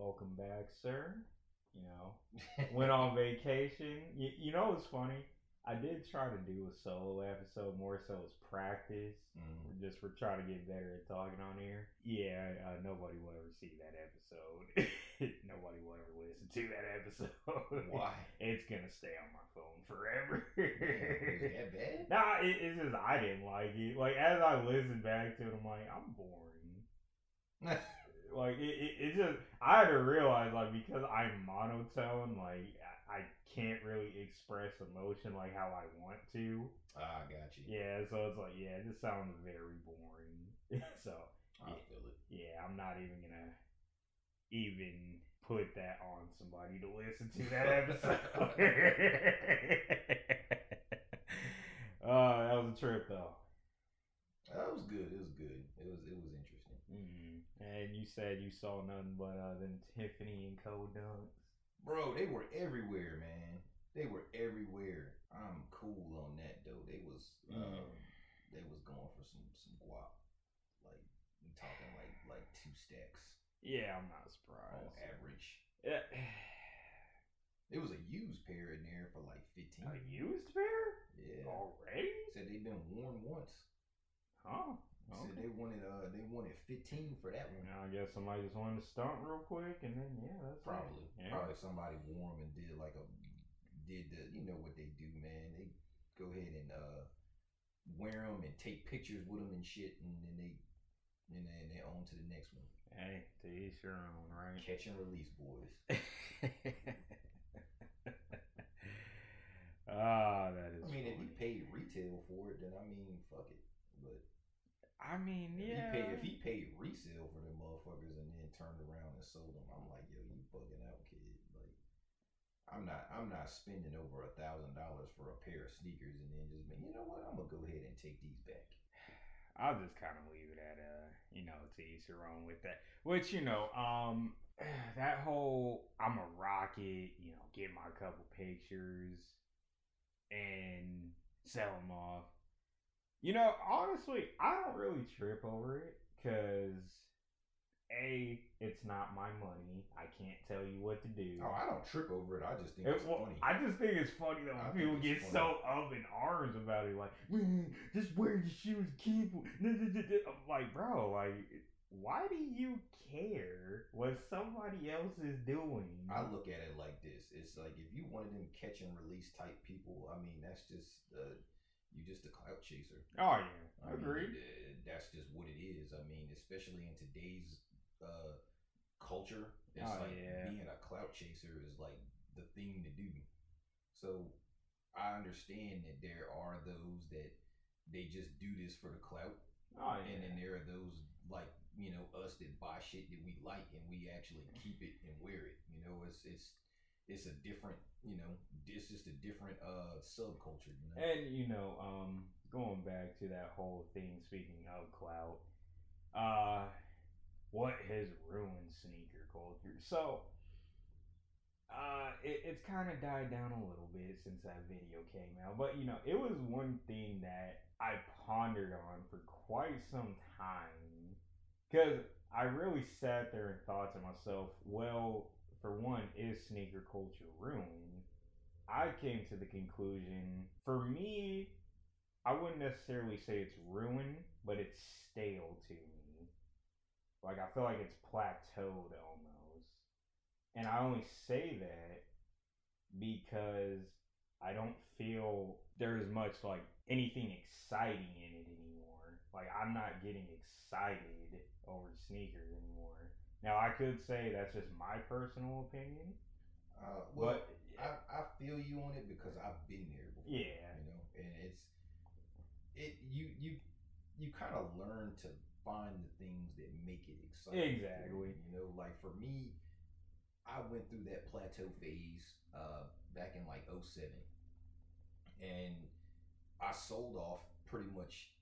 welcome back, sir. You know, went on vacation. You know what's funny? I did try to do a solo episode, more so as practice, just for trying to get better at talking on here. Yeah, nobody will ever see that episode. Nobody will ever listen to that episode. Why? It's going to stay on my phone forever. Is that bad? Nah, it's just I didn't like it. Like, as I listened back to it, I'm like, I'm boring. Like, it's just, I had to realize, like, because I'm monotone, like, I can't really express emotion, like, how I want to. Ah, got you. Yeah, so it's like, yeah, this sounds very boring. So, I feel it. Yeah, I'm not even gonna put that on somebody to listen to that episode. That was a trip, though. That was good. It was good. It was interesting. Mm-hmm. And you said you saw nothing but them Tiffany and Co. dunks. Bro, they were everywhere, man. They were everywhere. I'm cool on that, though. They was going for some guap. Like, we talking like 2 stacks. Yeah, I'm not surprised. On average. Yeah. It was a used pair in there for like 15. A used pair? Yeah. Already? Said they've been worn once. Huh? Okay. Said they wanted 15 for that one. Now I guess somebody just wanted to stunt real quick, and then that's probably it. Yeah. Probably somebody warm and did the you know what they do, man? They go ahead and wear them and take pictures with them and shit, and then they on to the next one. Hey, to each your own, right? Catch and release, boys. That is. I mean, funny. If you paid retail for it, then I mean, fuck it. But I mean, if he paid resale for them motherfuckers and then turned around and sold them, I'm like, yo, you bugging out, kid. Like, I'm not spending over $1,000 for a pair of sneakers and then just be, you know what, I'm gonna go ahead and take these back. I'll just kind of leave it at to each your own with that. Which that whole I'm a rocket, get my couple pictures and sell them off. Honestly, I don't really trip over it because, A, it's not my money. I can't tell you what to do. Oh, I don't trip over it. I just think it's funny. I just think it's funny that when people get so up in arms about it, like, just wear your shoes, keep it. I'm like, bro, like, why do you care what somebody else is doing? I look at it like this. It's like, if you one of them catch and release type people, I mean, that's just... You're just a clout chaser. Oh, yeah. I agree. That's just what it is. I mean, especially in today's culture, it's being a clout chaser is like the thing to do. So I understand that there are those that they just do this for the clout. Oh, yeah. And then there are those like, us that buy shit that we like and we actually keep it and wear it. It's a different, it's just a different subculture. And, going back to that whole thing, speaking of clout, what has ruined sneaker culture? So, it's kind of died down a little bit since that video came out. But, it was one thing that I pondered on for quite some time. Because I really sat there and thought to myself, well... For one, is sneaker culture ruined? I came to the conclusion, for me, I wouldn't necessarily say it's ruined, but it's stale to me. Like, I feel like it's plateaued almost. And I only say that because I don't feel there's much, like, anything exciting in it anymore. Like, I'm not getting excited over sneakers anymore. Now, I could say that's just my personal opinion. I feel you on it because I've been there before. Yeah. And you kind of learn to find the things that make it exciting. Exactly. Like for me, I went through that plateau phase back in like 2007. And I sold off pretty much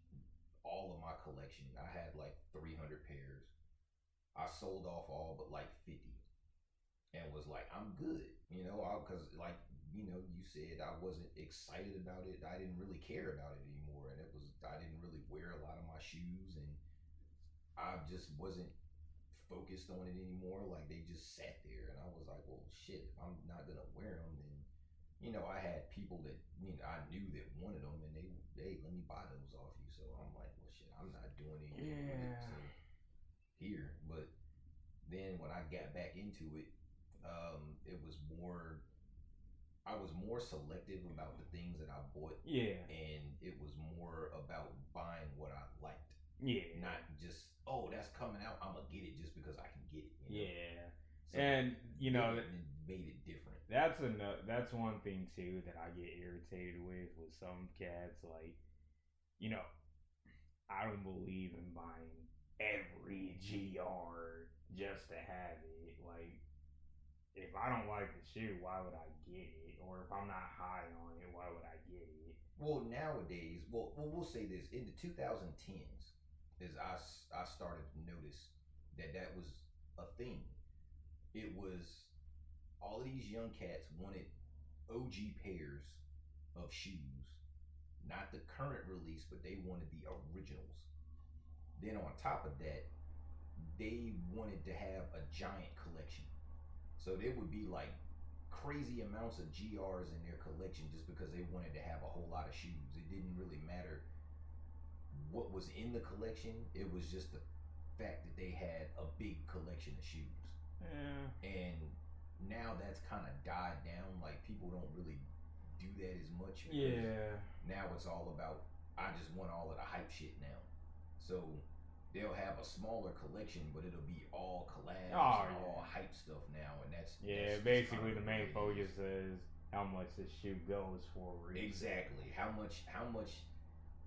all of my collection. I had like 300 pairs. I sold off all but like 50 and was like, I'm good, because you said I wasn't excited about it. I didn't really care about it anymore. And I didn't really wear a lot of my shoes and I just wasn't focused on it anymore. Like, they just sat there, and I was like, well, shit, if I'm not going to wear them, then, you know, I had people that, you know, I knew that wanted them, and they let me buy those off you. So I'm like, well, shit, I'm not doing anything here. But then when I got back into it, it was more, I was more selective about the things that I bought. Yeah. And it was more about buying what I liked. Yeah. Not just, oh, that's coming out, I'm going to get it just because I can get it. You know? Yeah. So, and, you know, it made it different. That's another, that's one thing, too, that I get irritated with some cats. Like, you know, I don't believe in buying every GR just to have it. Like, if I don't like the shoe, why would I get it? Or if I'm not high on it, why would I get it? Well, nowadays, well, we'll say this. In the 2010s, as I started to notice that that was a thing. It was all of these young cats wanted OG pairs of shoes. Not the current release, but they wanted the originals. Then on top of that, they wanted to have a giant collection. So there would be like crazy amounts of GRs in their collection just because they wanted to have a whole lot of shoes. It didn't really matter what was in the collection. It was just the fact that they had a big collection of shoes. Yeah. And now that's kind of died down. Like, people don't really do that as much. Yeah. Now it's all about, I just want all of the hype shit now. So they'll have a smaller collection, but it'll be all collabs, and all hype stuff now, and that's that's basically the main focus is how much this shoe goes for. Really. Exactly. How much?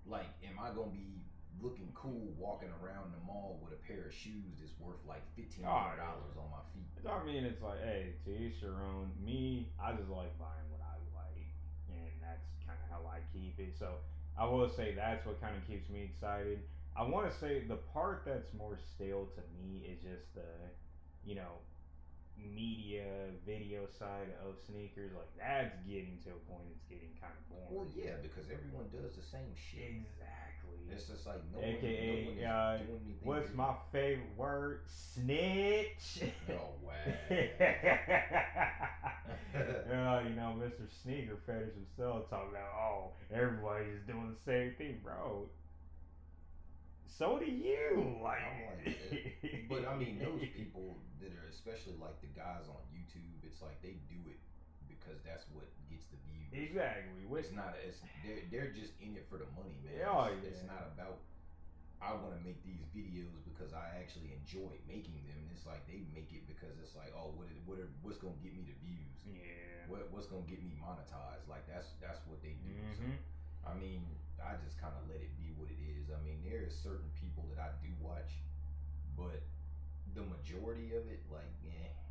Like, am I gonna be looking cool walking around the mall with a pair of shoes that's worth like $1,500 on my feet? I mean, it's like, hey, to each their own. Me, I just like buying what I like, and that's kind of how I keep it. So I will say that's what kind of keeps me excited. I want to say the part that's more stale to me is just the, you know, media, video side of sneakers. Like, that's getting to a point it's getting kind of boring. Well, yeah, because everyone does the same shit. Exactly. It's just like, no AKA, one is doing anything. What's different. My favorite word? Snitch. Oh, wow. You know, Mr. Sneaker Fetish himself talking about, oh, everybody's doing the same thing, bro. So do you. Like, I'm like, but I mean, those people that are, especially like the guys on YouTube, it's like they do it because that's what gets the views. Exactly. It's not. They're just in it for the money, man. It's not about, I want to make these videos because I actually enjoy making them. And it's like they make it because it's like, oh, what's gonna get me the views? Yeah. What's gonna get me monetized? Like, that's what they do. Mm-hmm. So, I mean, I just kind of let it be what it is. I mean, there is certain people that I do watch, but the majority of it, like,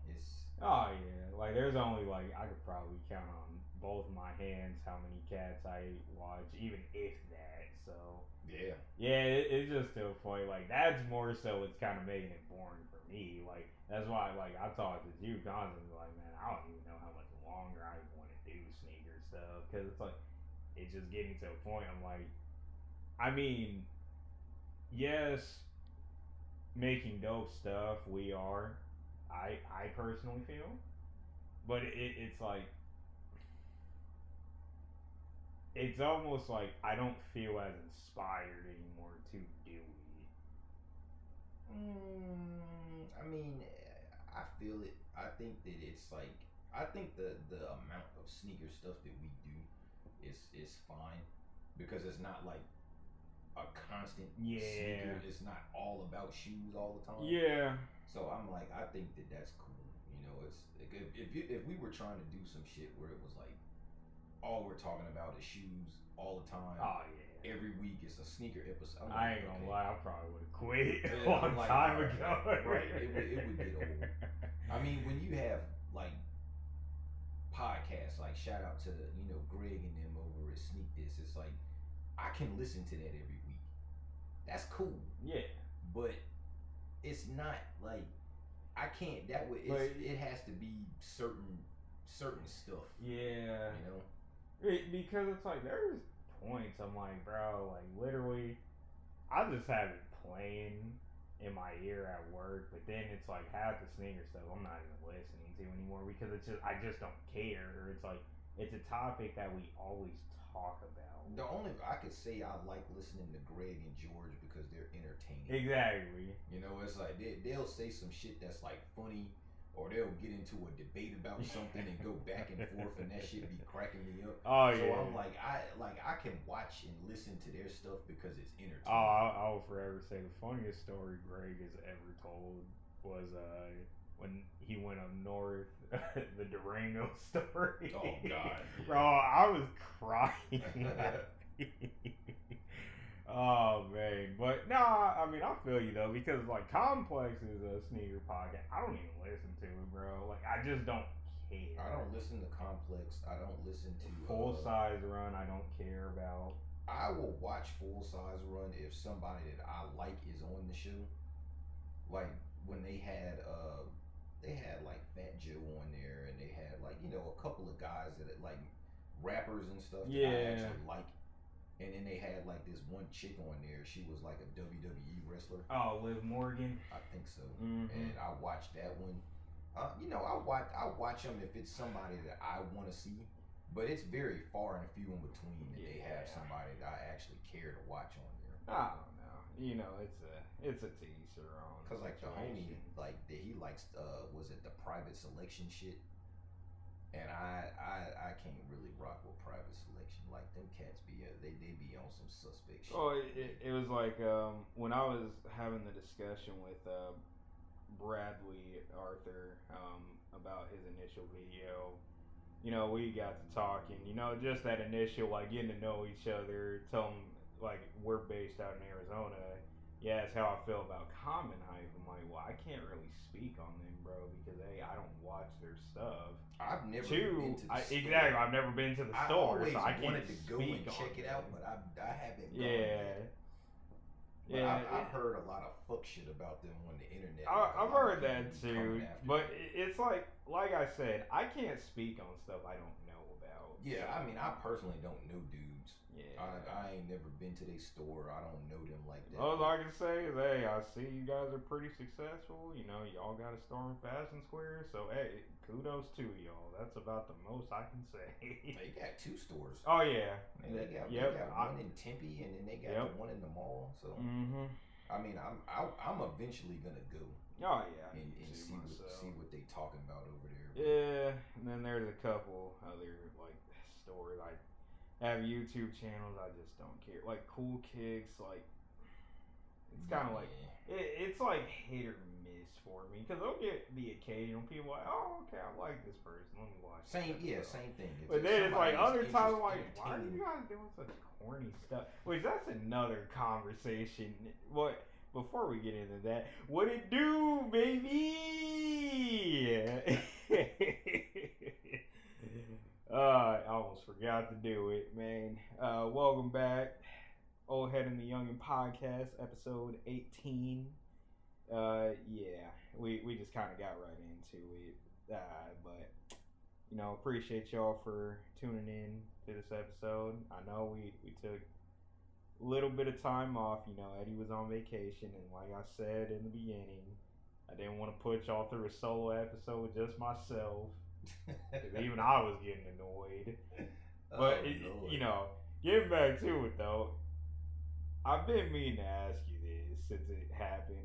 it's... Oh, yeah. Like, there's only, like, I could probably count on both my hands how many cats I watch, even if that, so... Yeah. Yeah, it's just to a point, like, that's more so it's kind of making it boring for me. Like, that's why, like, I talk to you constantly, like, man, I don't even know how much longer I want to do sneaker stuff, because it's like... It's just getting to a point, I'm like, I mean, yes, making dope stuff, we are, I personally feel, but it's like, it's almost like I don't feel as inspired anymore to do it. I mean, I feel it. I think that it's like, I think the amount of sneaker stuff that we do It's fine because it's not like a constant sneaker. It's not all about shoes all the time. Yeah. So I'm like, I think that that's cool. You know, it's like if we were trying to do some shit where it was like all we're talking about is shoes all the time. Oh yeah. Every week it's a sneaker episode. Like, I ain't gonna lie, I probably would have quit a long time ago. Right. It would get old. I mean, when you have like podcasts, like shout out to, you know, Greg and them over at Sneak This, it's like I can listen to that every week, that's cool, yeah, but it's not like I can't, that way it has to be certain stuff, yeah, you know, because it's like there's points I'm like, bro, like literally I just have it playing in my ear at work, but then it's like half the sneaker stuff I'm not even listening to anymore because it's just, I just don't care. Or it's like, it's a topic that we always talk about. The only, I could say I like listening to Greg and George because they're entertaining. Exactly. You know, it's like they'll say some shit that's like funny, or they'll get into a debate about something and go back and forth, and that shit be cracking me up. Oh, so yeah. So I'm like, I can watch and listen to their stuff because it's entertaining. Oh, I will forever say the funniest story Greg has ever told was when he went up north, the Durango story. Oh, God. Bro, I was crying. Oh, man. But, no, I mean, I feel you, though, because, like, Complex is a sneaker podcast. I don't even listen to it, bro. Like, I just don't care. I don't listen to Complex. I don't listen to... Full-Size Run, I don't care about. I will watch Full-Size Run if somebody that I like is on the show. Like, when they had, like, Fat Joe on there, and they had, like, you know, a couple of guys that, like, rappers and stuff that I actually like. And then they had, like, this one chick on there. She was, like, a WWE wrestler. Oh, Liv Morgan? I think so. Mm-hmm. And I watched that one. You know, I watch them if it's somebody that I want to see. But it's very far and few in between that they have somebody that I actually care to watch on there. I don't know. You know, it's a teaser on. Because, like, the homie, like, he likes, was it the Private Selection shit? And I can't really rock with Private Selection. Like, them cats be they be on some suspect shit. Oh, it was like when I was having the discussion with Bradley Arthur about his initial video. You know, we got to talking. You know, just that initial, like, getting to know each other. Tell them, like, we're based out in Arizona. Yeah, that's how I feel about Common Hype. I'm like, well, I can't really speak on them, bro, because A, I don't watch their stuff. I've never been to the store. Exactly, I've never been to the store, so I wanted to go and check it out, but I haven't gone yet. But yeah, I've heard a lot of fuck shit about them on the internet. I've heard that too, but it's like I said, I can't speak on stuff I don't know about. Yeah, I mean, I personally don't know dudes. Yeah, I ain't never been to their store. I don't know them like that. All I can say is, hey, I see you guys are pretty successful. You know, y'all got a store in Fashion Square, so hey, kudos to y'all. That's about the most I can say. They got two stores. Oh yeah, and they got one in Tempe, and then they got the one in the mall. So. Mm-hmm. I mean, I'm eventually gonna go. Oh yeah, and see what they talking about over there. Bro. Yeah, and then there's a couple other like stories. Like, I have YouTube channels. I just don't care. Like Cool Kicks. Like, it's kind of like it's like hit or miss for me because they'll get the occasional people like, oh okay, I like this person. Let me watch. Same thing. But then it's like other times like, why are you guys doing such corny stuff? Which that's another conversation. What before we get into that, what it do, baby? I almost forgot to do it, man. Welcome back. Old Head and the Youngin' Podcast, episode 18. We just kind of got right into it. But, you know, appreciate y'all for tuning in to this episode. I know we took a little bit of time off. You know, Eddie was on vacation, and like I said in the beginning, I didn't want to put y'all through a solo episode with just myself. Even I was getting annoyed. But, you know, getting back to it, though, I've been meaning to ask you this since it happened.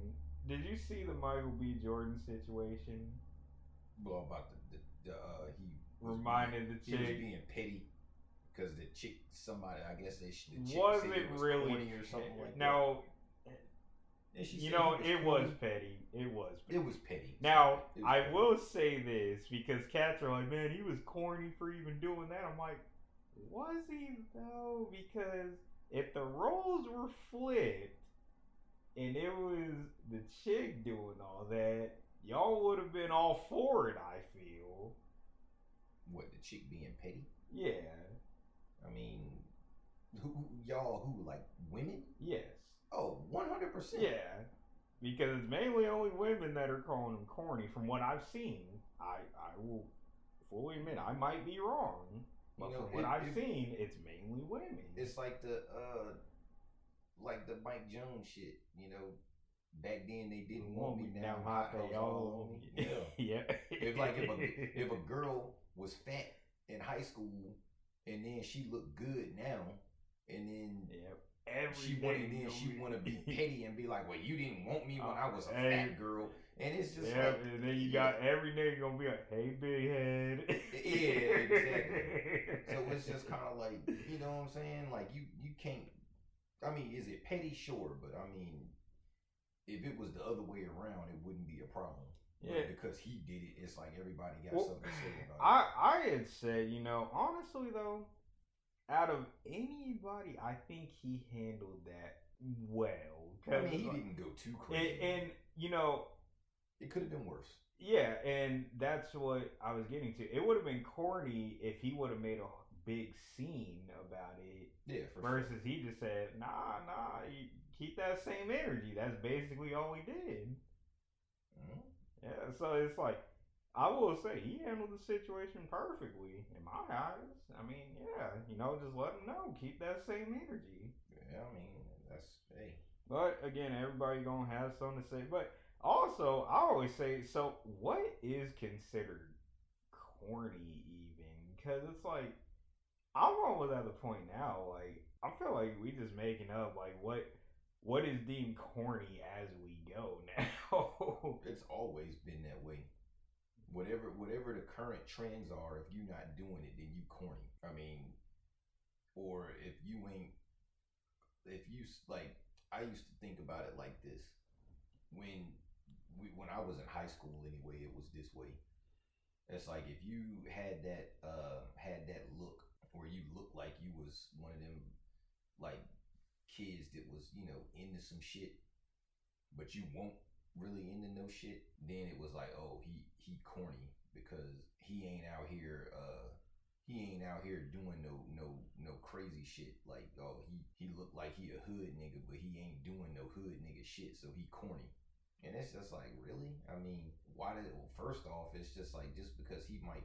Did you see the Michael B. Jordan situation? Well, about the he reminded the chick he was being petty because the chick somebody I guess they the chick was said it was really corny or something like now, that. No, you know it was petty. It was petty. Now was I petty. Will say this because cats are like, man, he was corny for even doing that. I'm like, was he though? Because if the roles were flipped and it was the chick doing all that, y'all would have been all for it, I feel. What, the chick being petty? Yeah. I mean, who, like women? Yes. Oh, 100%. Yeah. Because it's mainly only women that are calling him corny from what I've seen. I will fully admit I might be wrong. But you know, from what I've seen, it's mainly women. It's like the Mike Jones shit. You know, back then they didn't want me. Now they all want me. Yeah. It's like if a girl was fat in high school and then she looked good now, and then she want to be petty and be like, well, you didn't want me when I was a fat girl. And it's just like, and then you got every nigga gonna be like, hey, big head. Yeah, exactly. So it's just kind of like, you know what I'm saying? Like you can't. I mean, is it petty? Sure, but I mean, if it was the other way around, it wouldn't be a problem. Yeah, right? Because he did it. It's like everybody got something to say about it. I had said, you know, honestly though, out of anybody, I think he handled that well. I mean, he didn't go too crazy, and you know. It could have been worse. Yeah, and that's what I was getting to. It would have been corny if he would have made a big scene about it. Yeah, versus he just said, nah, you keep that same energy. That's basically all he did. Mm-hmm. Yeah, so it's like, I will say, he handled the situation perfectly, in my eyes. I mean, yeah, you know, just let him know. Keep that same energy. Yeah, I mean, but, again, everybody gonna have something to say, but... Also, I always say, so what is considered corny even? Because it's like, I'm almost at the point now, like, I feel like we just making up, like, what is deemed corny as we go now. It's always been that way. Whatever the current trends are, if you're not doing it, then you corny. I mean, or if you, I used to think about it like this. When I was in high school, anyway, it was this way. It's like if you had that look, or you looked like you was one of them like kids that was, you know, into some shit, but you weren't really into no shit. Then it was like, oh, he corny because he ain't out here doing no crazy shit. Like, oh, he looked like he a hood nigga, but he ain't doing no hood nigga shit, so he corny. And it's just like, really? I mean, first off, it's just like, just because he might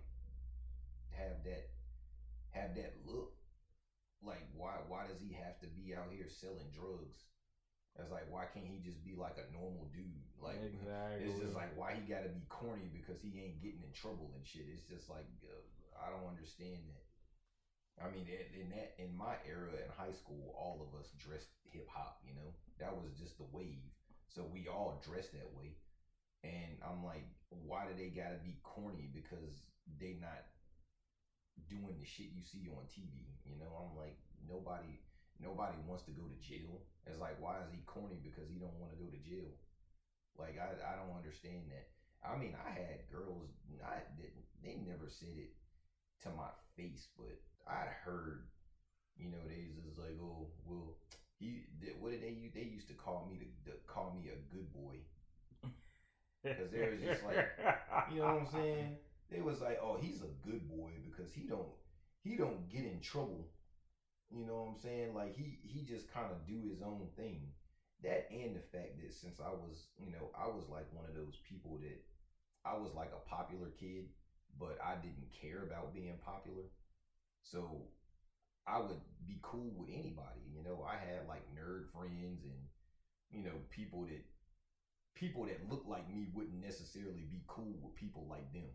have that look, like why does he have to be out here selling drugs? It's like, why can't he just be like a normal dude? Like, exactly. It's just like, why he gotta be corny because he ain't getting in trouble and shit? It's just like, I don't understand that. I mean, in my era in high school, all of us dressed hip hop, you know, that was just the wave. So we all dressed that way. And I'm like, why do they gotta be corny because they not doing the shit you see on TV? You know, I'm like, nobody wants to go to jail. It's like, why is he corny because he don't want to go to jail? Like, I don't understand that. I mean, I had girls, they never said it to my face, but I'd heard, you know, they just like, oh, well, they used to call me a good boy. Because they was just like, you know what I'm saying? They was like, oh, he's a good boy because he don't get in trouble. You know what I'm saying? Like, he just kind of do his own thing. That and the fact that since I was, you know, I was like one of those people that I was like a popular kid, but I didn't care about being popular. So I would be cool with anybody, you know. I had like nerd friends and, you know, people that looked like me wouldn't necessarily be cool with people like them.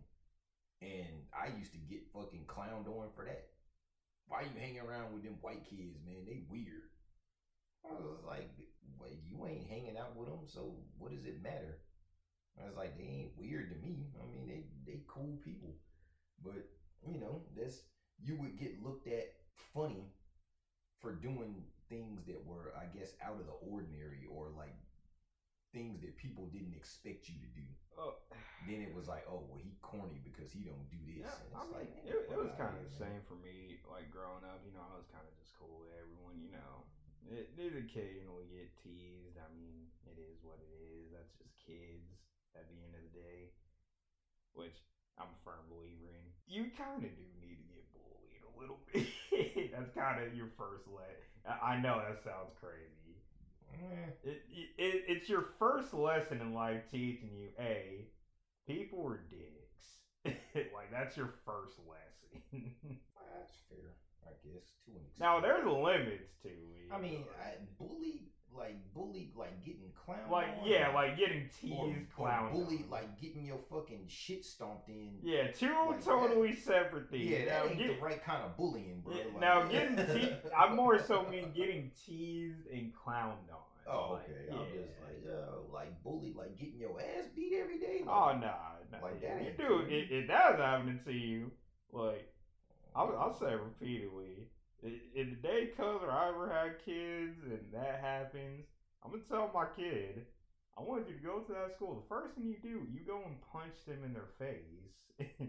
And I used to get fucking clowned on for that. Why you hanging around with them white kids, man? They weird. I was like, well, you ain't hanging out with them, so what does it matter? I was like, they ain't weird to me. I mean, they cool people. But, you know, you would get looked at funny for doing things that were, I guess, out of the ordinary, or like things that people didn't expect you to do. Oh. Then it was like, oh, well, he corny because he don't do this. Yeah, and it's like, man, it was kind of the same for me, like growing up. You know, I was kind of just cool with everyone, you know. It did occasionally get teased. I mean, it is what it is. That's just kids at the end of the day, which I'm a firm believer in. You kind of do need to get bullied a little bit. That's kind of your first lesson. I know that sounds crazy. It's your first lesson in life teaching you, hey, people are dicks. Like, that's your first lesson. That's fair. I guess to an extent. Now there's limits to it. I mean, bully like bullied, like getting clowned, like getting teased, clowned, bullied, like getting your fucking shit stomped in. Yeah, two like totally that, separate things. Yeah, that now, ain't the right kind of bullying, bro. Yeah, like, now getting teased, I more so mean getting teased and clowned on. Oh, like, okay. Yeah. I'm just like, yo, like bullied, like getting your ass beat every day. Like, oh nah, like that ain't dude. Cool. If that was happening to you, like I'll say repeatedly. If the day comes where I ever had kids and that happens, I'm going to tell my kid, I want you to go to that school. The first thing you do, you go and punch them in their face.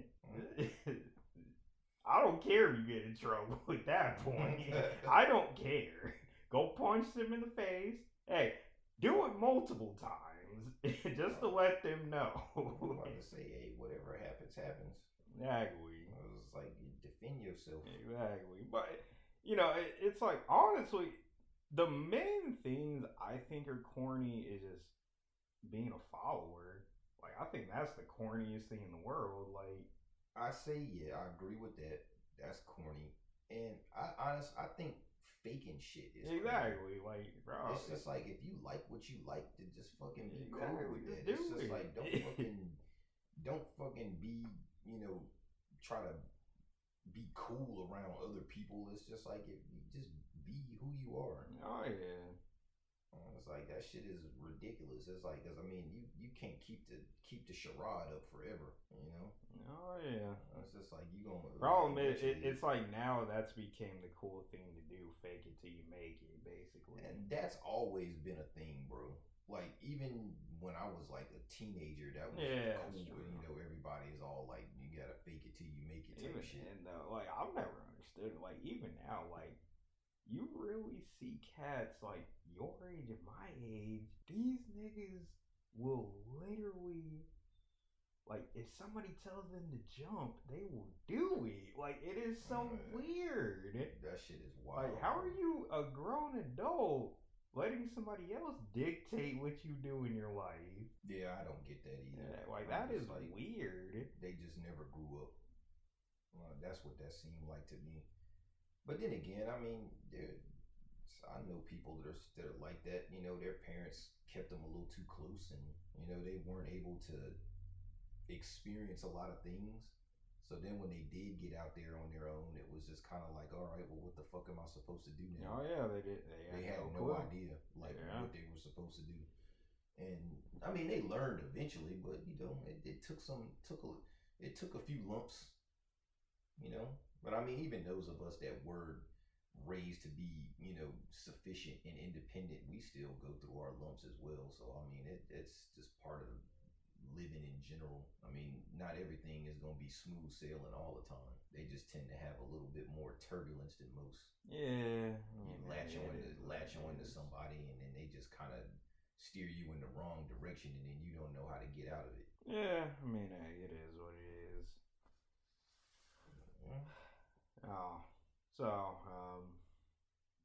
I don't care if you get in trouble at that point. I don't care. Go punch them in the face. Hey, do it multiple times just to let them know. I'm about to say, hey, whatever happens, happens. Exactly. I was like, you defend yourself. Exactly. But... you know, it's like, honestly, the main things I think are corny is just being a follower. Like, I think that's the corniest thing in the world. Like, I say, yeah, I agree with that. That's corny. And I think faking shit is exactly corny. Like, bro. It's just like, if you like what you like, then just fucking be cool with that. It's just like, don't fucking be, you know, try to be cool around other people. It's just like, if you just be who you are. Oh yeah, it's like that shit is ridiculous. It's like, because I mean, you can't keep the charade up forever, you know. Oh yeah, it's just like you gonna. Problem is, it's like now that's became the cool thing to do. Fake it till you make it, basically. And that's always been a thing, bro. Like, even when I was, like, a teenager, that was cool, when, you know, everybody is all, like, you gotta fake it till you make it type shit. And, like, I've never understood it. Like, even now, like, you really see cats, like, your age and my age, these niggas will literally, like, if somebody tells them to jump, they will do it. Like, it is so weird. That shit is wild. Like, how are you a grown adult letting somebody else dictate what you do in your life? Yeah, I don't get that either. Yeah, like, that is like, weird. They just never grew up. That's what that seemed like to me. But then again, I mean, I know people that are like that. You know, their parents kept them a little too close, and, you know, they weren't able to experience a lot of things. So then when they did get out there on their own, it was just kind of like, all right, well, what the fuck am I supposed to do now? Oh, yeah, they had no idea, like, what they were supposed to do. And, I mean, they learned eventually, but, you know, it took a few lumps, you know? But, I mean, even those of us that were raised to be, you know, sufficient and independent, we still go through our lumps as well. So, I mean, it's just part of living in general. I mean, not everything is going to be smooth sailing all the time. They just tend to have a little bit more turbulence than most. Yeah. You latch on to somebody, and then they just kind of steer you in the wrong direction, and then you don't know how to get out of it. Yeah, I mean, it is what it is. Yeah. Oh, so,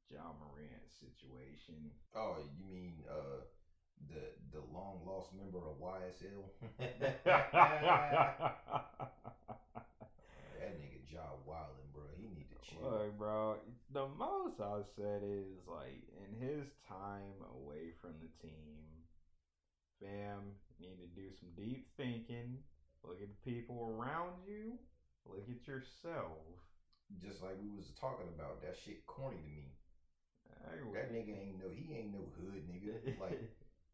Ja Morant situation. Oh, you mean, the long lost member of YSL. That nigga Ja wildin', bro. He need to chill. Look, bro, the most I've said is, like, in his time away from the team, fam, you need to do some deep thinking. Look at the people around you. Look at yourself. Just like we was talking about, that shit corny to me. That nigga ain't no hood nigga. Like,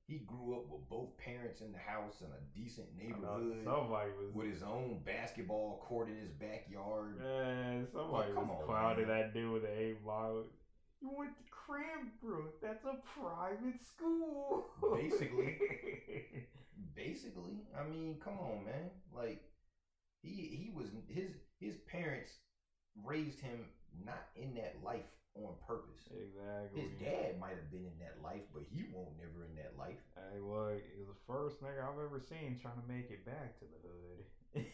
he grew up with both parents in the house in a decent neighborhood. Somebody was with his own basketball court in his backyard. Man, somebody was clouded that dude with the 8 Mile. You went to Cranbrook. That's a private school. Basically. I mean, come on, man. Like, he was his parents raised him not in that life on purpose. Exactly. His dad might have been in that life, but he won't never in that life. Hey, well, he was the first nigga I've ever seen trying to make it back to the hood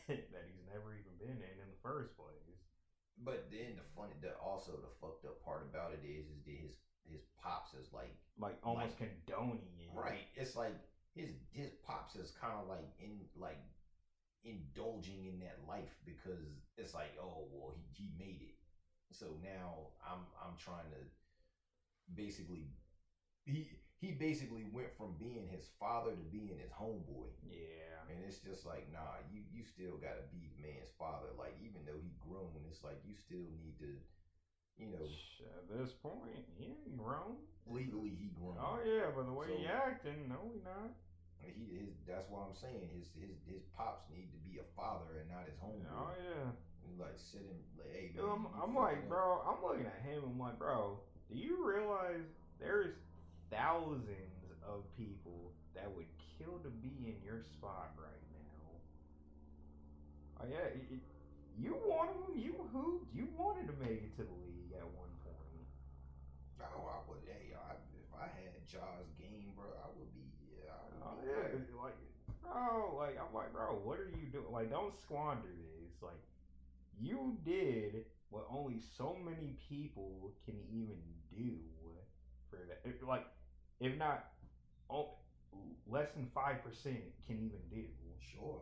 that he's never even been in the first place. But then the fucked up part about it is that his pops is like almost like, condoning it. Right. It's like his pops is kind of like indulging in that life, because it's like, oh well, he made it. So now I'm trying to basically, he he basically went from being his father to being his homeboy. Yeah. And it's just like, nah, you still got to be the man's father. Like, even though he grown, it's like you still need to, you know. At this point, he ain't grown. Legally, he grown. Oh, yeah, but the way so, he acting, no, he not. That's what I'm saying. His pops need to be a father and not his homeboy. Oh, yeah. Like, sitting, like, hey, man, I'm like, bro, I'm looking at him, I'm like, bro, do you realize there's thousands of people that would kill to be in your spot right now? Oh, yeah, you wanted to make it to the league at one point. Oh, I would, if I had Ja's game, bro, I would be, I'm like, bro, what are you doing? Like, don't squander this. Like, you did what only so many people can even do for that. Like, if not, less than 5% can even do. Sure.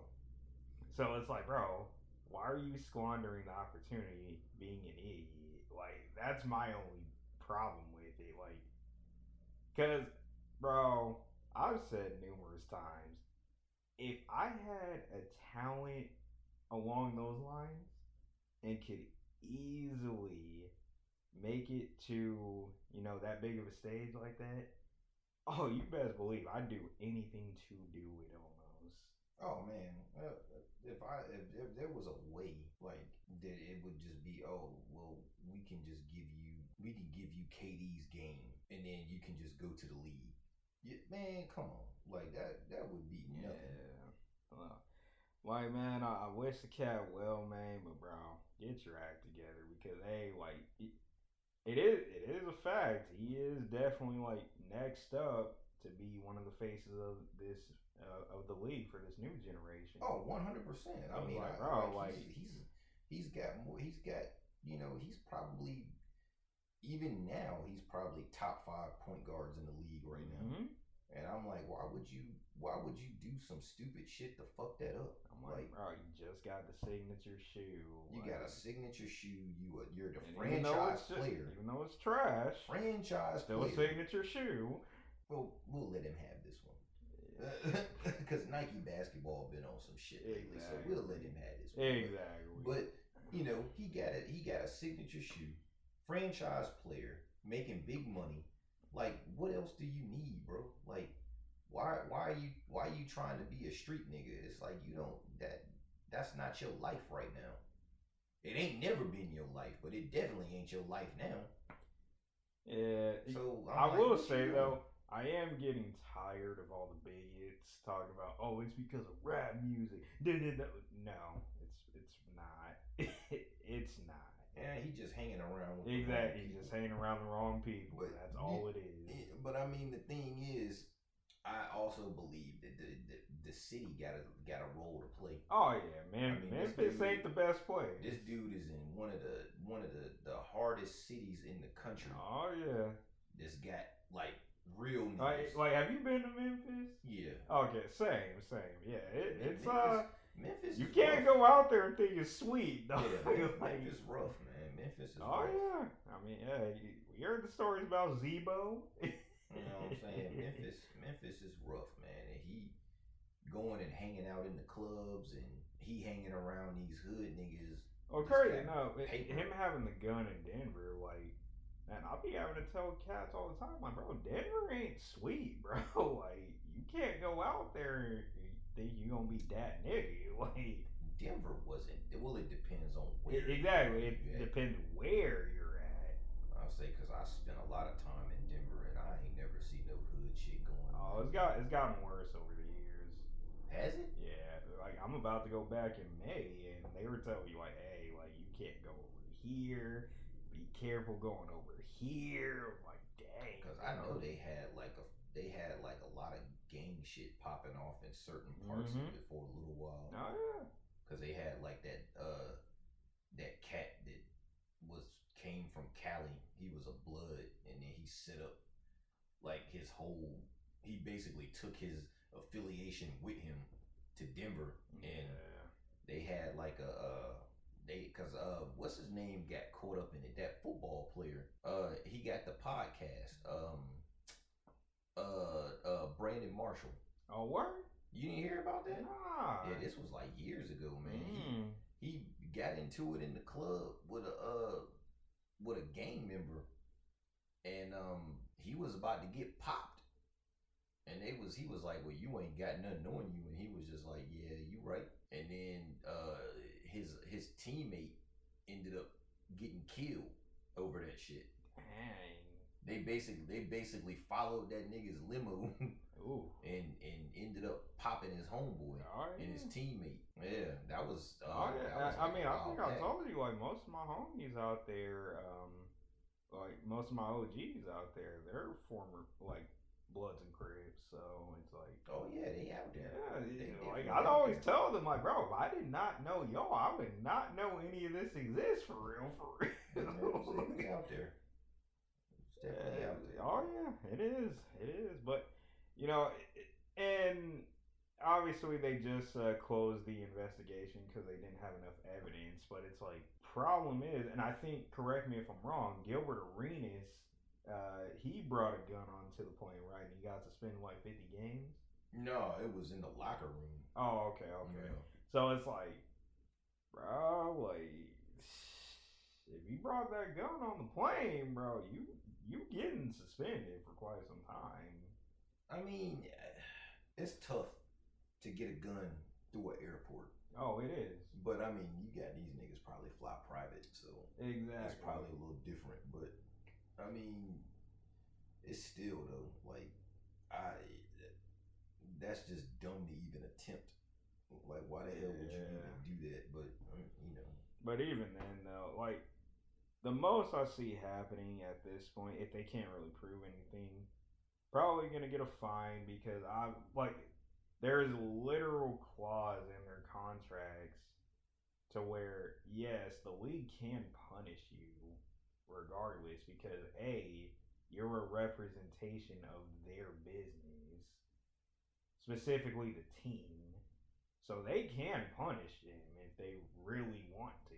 So it's like, bro, why are you squandering the opportunity being an idiot? Like, that's my only problem with it. Like, because, bro, I've said numerous times, if I had a talent along those lines and could easily make it to, you know, that big of a stage like that, oh, you best believe I'd do anything to do it almost. Oh, man. If there was a way, like, that it would just be, oh, well, we can give you KD's game, and then you can just go to the league. Yeah, man, come on. Like, that would be nothing. Yeah. Like, man, I wish the cat well, man, but, bro, get your act together, because, hey, like, it is a fact. He is definitely, like, next up to be one of the faces of this, of the league for this new generation. Oh, 100%. I mean, like, bro, like, he's got more. He's got, you know, he's probably, even now, he's probably top 5 point guards in the league right now. Mm-hmm. And I'm like, why would you do some stupid shit to fuck that up? I'm like, bro, you just got the signature shoe. You got a signature shoe. You're the franchise player. Even though it's trash. Franchise player. Still a signature shoe. Well, we'll let him have this one. Because Nike basketball been on some shit lately, exactly. So we'll let him have this one. Exactly. But, you know, he got a signature shoe. Franchise player. Making big money. Like, what else do you need, bro? Like, why are you trying to be a street nigga? It's like, you don't, that's not your life right now. It ain't never been your life, but it definitely ain't your life now. Yeah. So I will say, though, I am getting tired of all the bigots talking about, oh, it's because of rap music. No, it's not. It's not. Yeah, he just hanging around with exactly. He's just hanging around the wrong people. But that's all it is. But I mean, the thing is, I also believe that the city got a role to play. Oh yeah, man. I mean, Memphis ain't the best place. This dude is in one of the hardest cities in the country. Oh yeah. This got like real nice. Like, have you been to Memphis? Yeah. Okay, same. Yeah, it's Memphis. Memphis. You can't rough. Go out there and think it's sweet, though. Yeah, like, Memphis rough, man. Memphis is rough. Oh yeah. I mean, yeah. You heard the stories about Zebo. You know what I'm saying? Memphis is rough, man. And he going and hanging out in the clubs, and he hanging around these hood niggas. Oh, crazy! No, him having the gun in Denver, like, man, I'll be having to tell cats all the time, like, bro, Denver ain't sweet, bro. Like, you can't go out there and think you're going to be that nigga. Like, Denver wasn't. Well, it depends on where. Exactly. It depends where you're at. I'll say, because I spent a lot of time in Denver, and I ain't never seen no hood shit going on. Oh, it's gotten worse over the years. Has it? Yeah. Like, I'm about to go back in May, and they were telling me, like, hey, like, you can't go over here. Be careful going over here. I'm like, dang. Because I know they had like a lot of gang shit popping off in certain parts of it for a little while. Oh yeah. Because they had like that cat that came from Cali. He was a blood, and then he set up like his whole. He basically took his affiliation with him to Denver, and they had like a. What's his name got caught up in it? That football player. He got the podcast. Brandon Marshall. Oh, what? You didn't hear about that? Nah. Yeah, this was like years ago, man. Mm. He got into it in the club with a gang member, and he was about to get popped, and he was like, "Well, you ain't got nothing on you," and he was just like, "Yeah, you right." And then his teammate ended up getting killed over that shit. Dang. They basically followed that nigga's limo and ended up popping his homeboy and his teammate. Yeah, that was. I told you, like, most of my homies out there, like most of my OGs out there, they're former like Bloods and Cribs, so it's like, oh yeah, they out there. Yeah, I'd always tell them, like, bro, if I did not know y'all, I would not know any of this exists for real. It's out there. It is, but you know, and obviously they just closed the investigation because they didn't have enough evidence. But it's like, problem is, and I think, correct me if I'm wrong, Gilbert Arenas, he brought a gun onto the plane, right? And he got suspended like 50 games. No, it was in the locker room. Oh, okay. Yeah. So it's like, bro, like, if you brought that gun on the plane, bro, you getting suspended for quite some time. I mean, it's tough to get a gun through an airport. Oh, it is. But I mean, you got these niggas probably fly private, so exactly. It's probably a little different. But I mean, it's still though, like, that's just dumb to even attempt. Like, why the hell would you even do that? But I mean, you know. But even then, though, like, the most I see happening at this point, if they can't really prove anything, probably gonna get a fine, because there is literal clause in their contracts to where, yes, the league can punish you regardless, because A, you're a representation of their business, specifically the team. So they can punish them if they really want to.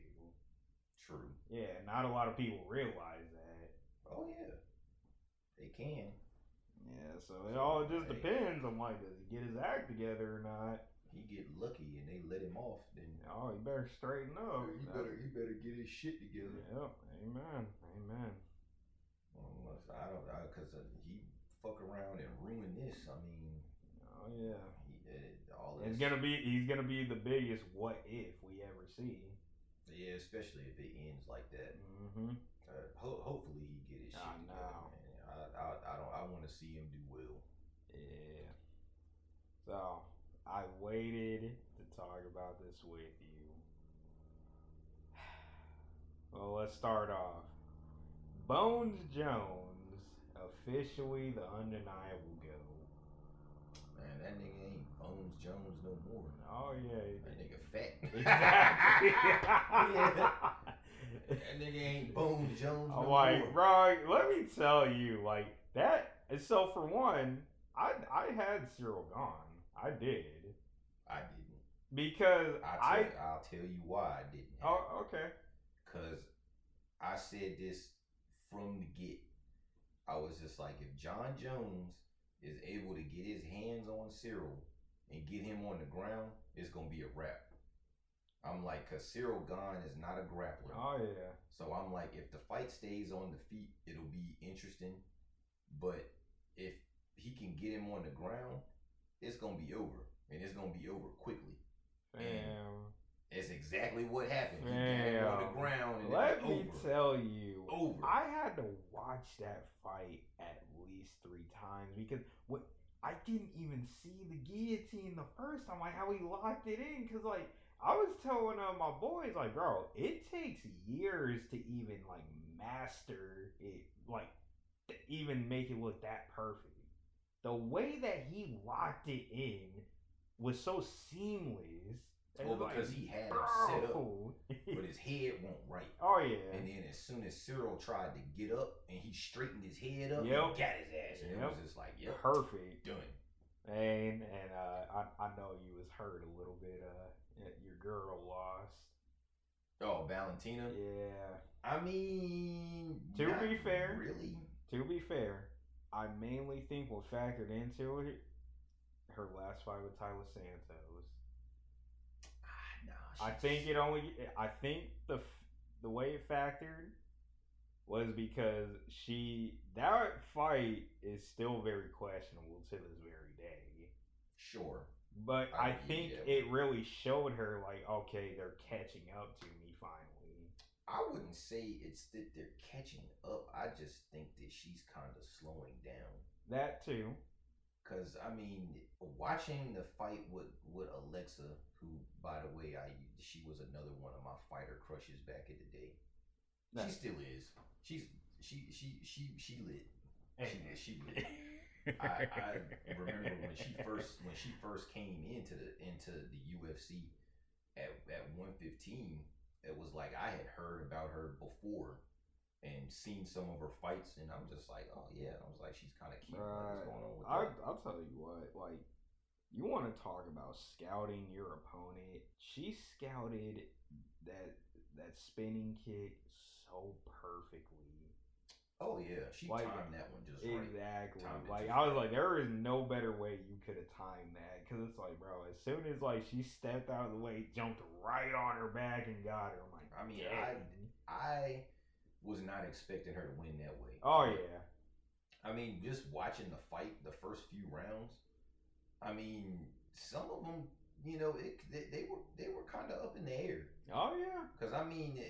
True. Yeah, not a lot of people realize that. Oh, yeah. They can. Yeah, so it all just depends on, like, does he get his act together or not? He get lucky and they let him off, then. Oh, he better straighten up. He better get his shit together. Yep, amen. Unless, because he fuck around and ruin this, I mean. Oh yeah, he did all this. He's gonna be the biggest what if we ever see. Yeah, especially if it ends like that. Mm-hmm. Hopefully he get his shit together, man. I want to see him do well. Yeah. So I waited to talk about this with you. Well, let's start off. Bones Jones officially the undeniable GOAT. Man, that nigga ain't Bones Jones no more. Oh, yeah. That nigga fat. Exactly. Yeah. That nigga ain't Bones Jones no more. Bro, let me tell you, like, that is, so for one, I had Cyril Gane. I did. I didn't. Because I'll tell you why I didn't. Oh, okay. Because I said this from the get. I was just like, if Jon Jones is able to get his hands on Cyril and get him on the ground, it's going to be a wrap. I'm like, because Cyril Gane is not a grappler. Oh, yeah. So I'm like, if the fight stays on the feet, it'll be interesting. But if he can get him on the ground, it's going to be over. And it's going to be over quickly. Damn. It's exactly what happened. He got him on the ground and let it was over. Let me tell you, I had to watch that fight at least 3 times because I didn't even see the guillotine the first time, like how he locked it in. Because, like, I was telling my boys, like, bro, it takes years to even, like, master it, like, to even make it look that perfect. The way that he locked it in was so seamless. Oh, because he had him set up, but his head went right. Oh, yeah. And then as soon as Cyril tried to get up and he straightened his head up, and got his ass. And it was just like, yep. Perfect. Done. And I know you was hurt a little bit. Your girl lost. Oh, Valentina? Yeah. I mean, to be fair. Really? To be fair, I mainly think what factored into it, her last fight with Tyler Santos. I think the way it factored was because that fight is still very questionable to this very day. Sure. But I think it really showed her, like, okay, they're catching up to me finally. I wouldn't say it's that they're catching up. I just think that she's kind of slowing down. That too. Because, I mean, watching the fight with Alexa, who, by the way, she was another one of my fighter crushes back in the day. She still is. She lit. She lit. I remember when she first came into the UFC at 115. It was like I had heard about her before and seen some of her fights, and I'm just like, oh yeah. I was like, she's kind of cute. What's going on with her? I'll tell you what. Like, you want to talk about scouting your opponent? She scouted that spinning kick so perfectly. Oh yeah, she timed that one just right. Exactly. I was like, there is no better way you could have timed that, because it's like, bro, as soon as like she stepped out of the way, jumped right on her back and got her. I'm like, I mean, dang. I was not expecting her to win that way. Oh yeah. I mean, just watching the fight, the first few rounds. I mean, some of them, you know, they were kind of up in the air. Oh yeah. Because I mean,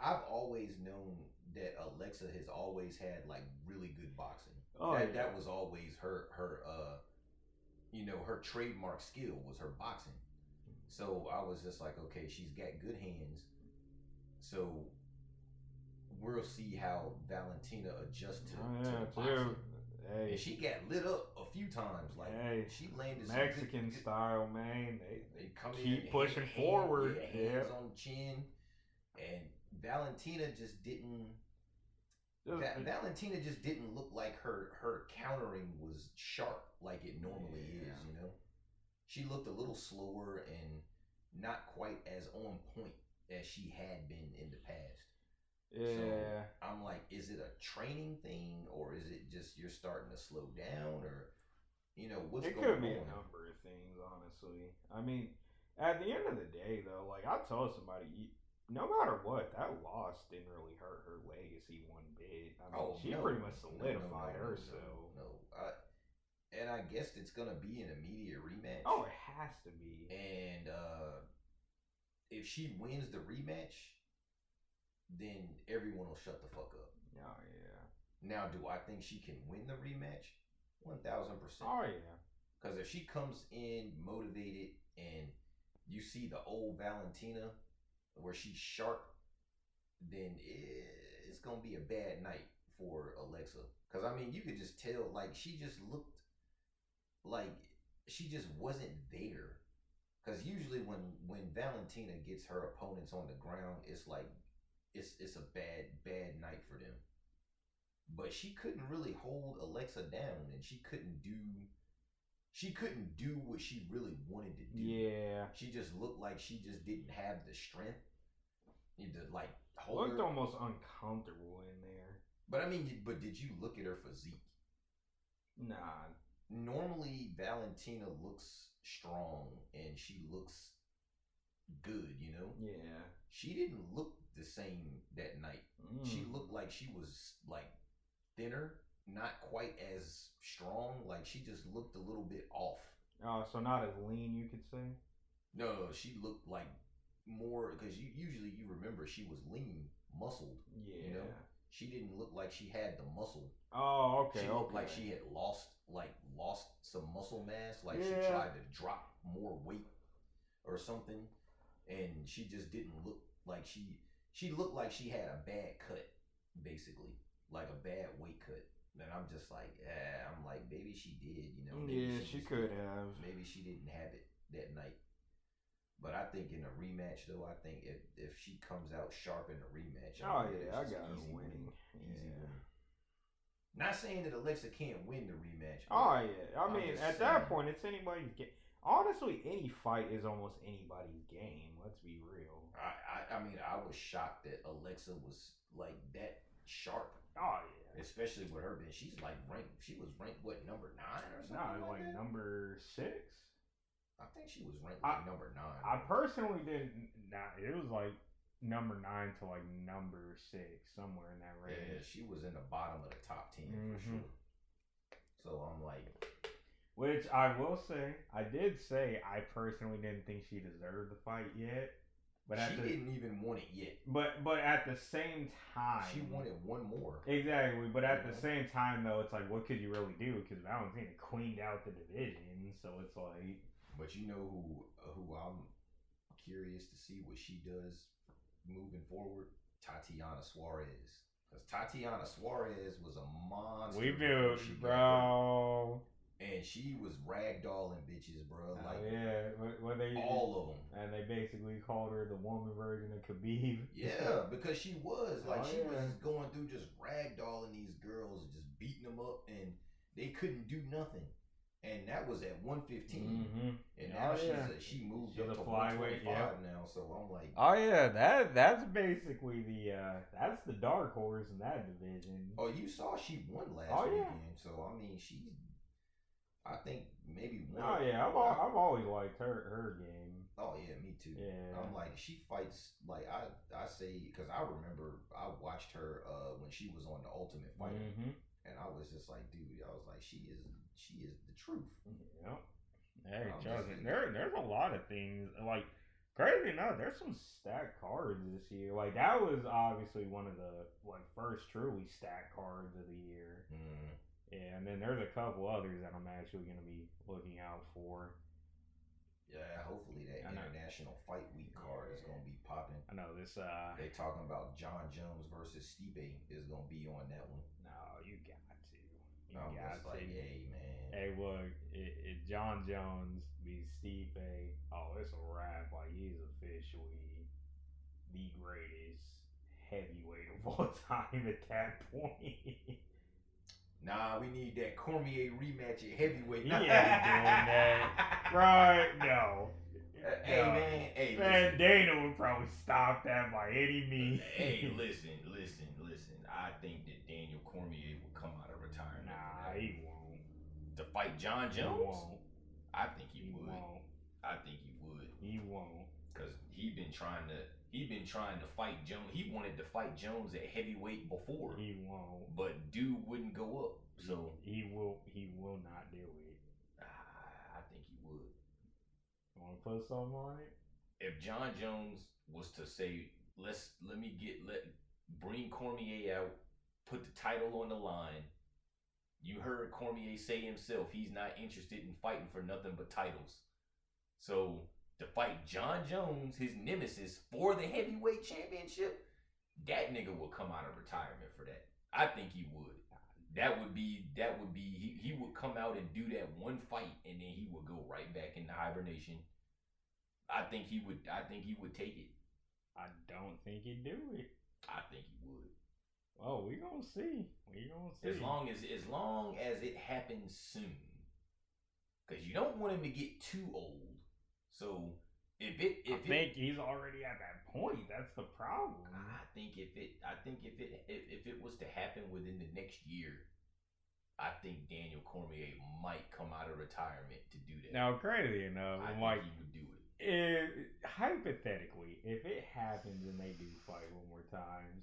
I've always known that Alexa has always had like really good boxing. Oh, that was always her you know, her trademark skill was her boxing. So I was just like, okay, she's got good hands. So we'll see how Valentina adjusts to boxing. Hey. And she got lit up a few times. Like, hey, she landed Mexican style, man. They come keep in, pushing hand, forward, yeah, hands on chin, and Valentina just didn't. Valentina just didn't look like her countering was sharp like it normally is. You know, she looked a little slower and not quite as on point as she had been in the past. Yeah, so I'm like, is it a training thing, or is it just you're starting to slow down, or you know what's going on? It could be a number of things, honestly. I mean, at the end of the day, though, like I told somebody, no matter what, that loss didn't really hurt her legacy one bit. I mean, she pretty much solidified herself. And I guess it's gonna be an immediate rematch. Oh, it has to be. And if she wins the rematch, then everyone will shut the fuck up. Oh, yeah. Now, do I think she can win the rematch? 1,000%. Oh, yeah. Because if she comes in motivated and you see the old Valentina where she's sharp, then it's going to be a bad night for Alexa. Because, I mean, you could just tell, like, she just looked like she just wasn't there. Because usually when Valentina gets her opponents on the ground, it's like, It's a bad night for them. But she couldn't really hold Alexa down, and she couldn't do what she really wanted to do. Yeah. She just looked like she just didn't have the strength to like hold her. Looked almost uncomfortable in there. But I mean, but did you look at her physique? Nah. Normally Valentina looks strong and she looks good, you know? Yeah. She didn't look the same that night. She looked like she was like thinner, not quite as strong. Like she just looked a little bit off. Oh, so not as lean, you could say? No, she looked like more, because you remember she was lean, muscled. Yeah. You know? She didn't look like she had the muscle. Oh, okay. She looked like she had lost some muscle mass. Like she tried to drop more weight or something, and she just didn't look like she looked like she had a bad cut, basically. Like a bad weight cut. And I'm just like, maybe she did, you know. Maybe she could have. Maybe she didn't have it that night. But I think in a rematch, though, I think if she comes out sharp in a rematch, I got her winning. Easy winning. Not saying that Alexa can't win the rematch. Oh, yeah. I mean, at that point, it's anybody's game. Honestly, any fight is almost anybody's game. Let's be real. I mean, I was shocked that Alexa was like that sharp. Oh yeah. Especially with her being, she's like ranked. She was ranked what, number 9 or something? No, like number 6. I think she was ranked like number 9. I personally didn't. Nah, it was like number 9 to like number 6, somewhere in that range. Yeah, she was in the bottom of the top 10 for sure. So I'm like, which I will say, I did say I personally didn't think she deserved the fight yet. But she didn't even want it yet. But at the same time, she wanted one more. Exactly. But at the same time, though, it's like, what could you really do? Because Valentina cleaned out the division, so it's like. But you know who I'm curious to see what she does moving forward? Tatiana Suarez. Because Tatiana Suarez was a monster. We do, bro. And she was ragdolling bitches, bro. Like, yeah, well, they, all of them. And they basically called her the woman version of Khabib. Yeah, because she was like, she was going through just ragdolling these girls and just beating them up, and they couldn't do nothing. And that was at 115, and now she moved up to 125 now. So I'm like, oh yeah, that's basically the that's the dark horse in that division. Oh, you saw she won last weekend, so I mean she's. I think maybe one. Oh yeah, I've always liked her game. Oh yeah, me too. Yeah, I'm like, she fights like I say, because I remember I watched her when she was on the Ultimate Fighter, and I was just like, dude, I was like, she is the truth. Yeah. Hey, Justin, there's a lot of things like, crazy enough, there's some stacked cards this year. Like, that was obviously one of the like first truly stacked cards of the year. Mm-hmm. Yeah, and then there's a couple others that I'm actually going to be looking out for. Yeah, hopefully that International Fight Week card is going to be popping. I know this. They're talking about Jon Jones versus Stipe is going to be on that one. No, you got to. You got to. Like, hey, man. Hey, look, if Jon Jones beats Stipe, oh, it's a wrap. Like, he's officially the greatest heavyweight of all time at that point. Nah, we need that Cormier rematch at heavyweight. He ain't doing that. Right? No. Hey, man. Hey, man, Dana would probably stop that by any means. Hey, listen. I think that Daniel Cormier will come out of retirement. Nah, he won't. To fight Jon Jones? He won't. I think he would. Won't. I think he would. He won't. Because he'd been trying to fight Jones. He wanted to fight Jones at heavyweight before. He won't. But dude wouldn't go up. So he will not do it. I think he would. You want to put something on it? If Jon Jones was to say, let me bring Cormier out, put the title on the line. You heard Cormier say himself, he's not interested in fighting for nothing but titles. So to fight Jon Jones, his nemesis, for the heavyweight championship, that nigga will come out of retirement for that. I think he would. That would be. He would come out and do that one fight, and then he would go right back into hibernation. I think he would take it. I don't think he'd do it. I think he would. Oh, we gonna see. As long as it happens soon, because you don't want him to get too old. So I think he's already at that point. That's the problem. I think if it was to happen within the next year, I think Daniel Cormier might come out of retirement to do that. Now, crazy enough, I think he would do it. Hypothetically, if it happens and they do fight one more time,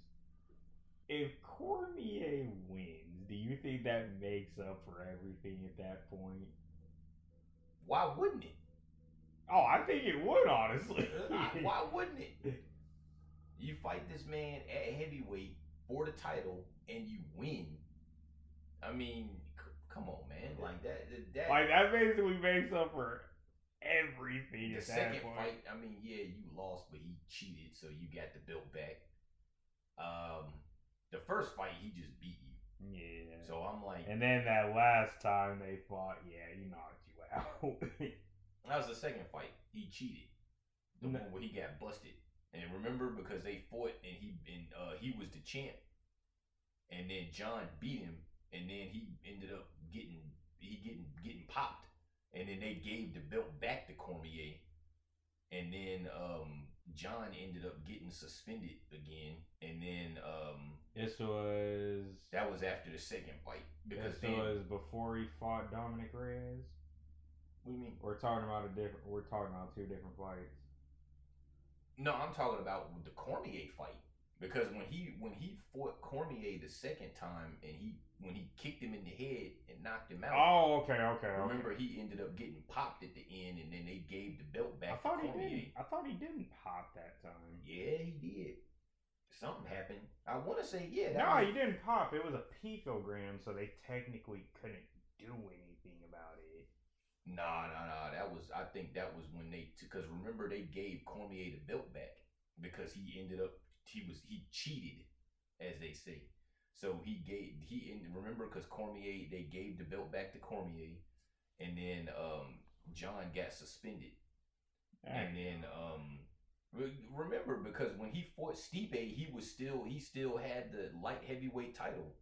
if Cormier wins, do you think that makes up for everything at that point? Why wouldn't it? Oh, I think it would, honestly. Why wouldn't it? You fight this man at heavyweight for the title, and you win. I mean, come on, man. Like, that basically makes up for everything at that point. The second fight, I mean, yeah, you lost, but he cheated, so you got the belt back. The first fight, he just beat you. Yeah. So I'm like... And then that last time they fought, yeah, he knocked you out. That was the second fight. He cheated. The one where he got busted. And remember, because they fought and he was the champ. And then John beat him, and then he ended up getting popped. And then they gave the belt back to Cormier. And then John ended up getting suspended again, and then that was after the second fight, because this was before he fought Dominic Reyes. What do you mean? We're talking about two different fights. No, I'm talking about the Cormier fight, because when he fought Cormier the second time, and when he kicked him in the head and knocked him out. Oh, okay. Remember, he ended up getting popped at the end, and then they gave the belt back to Cormier. I thought he didn't pop that time. Yeah, he did. Something happened. I want to say, yeah. He didn't pop. It was a picogram, so they technically couldn't do anything about it. Nah. I think that was when they, because remember they gave Cormier the belt back because he cheated, as they say. So because Cormier, they gave the belt back to Cormier, and then John got suspended, and then remember, because when he fought Stipe, he still had the light heavyweight title,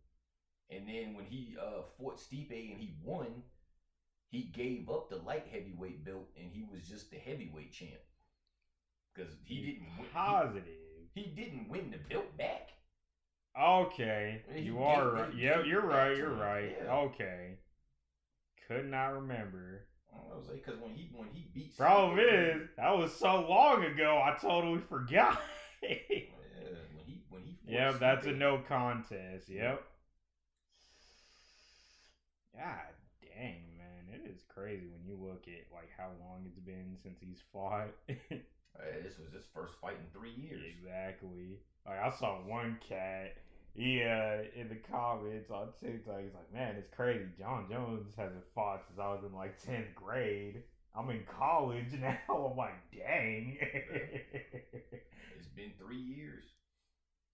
and then when he fought Stipe and he won, he gave up the light heavyweight belt, and he was just the heavyweight champ. Because he didn't win the belt back. Okay. You are right. Yeah, you're right. Yeah. Okay. Could not remember. I was like, because when he beat... Problem is, that was so long ago, I totally forgot. Yeah, when he yep, that's a no contest. Yep. God dang. It is crazy when you look at like how long it's been since he's fought. This was his first fight in 3 years. Exactly. Like, I saw one cat. He in the comments on TikTok, he's like, "Man, it's crazy. Jon Jones hasn't fought since I was in like 10th grade. I'm in college now." I'm like, "Dang." It's been 3 years.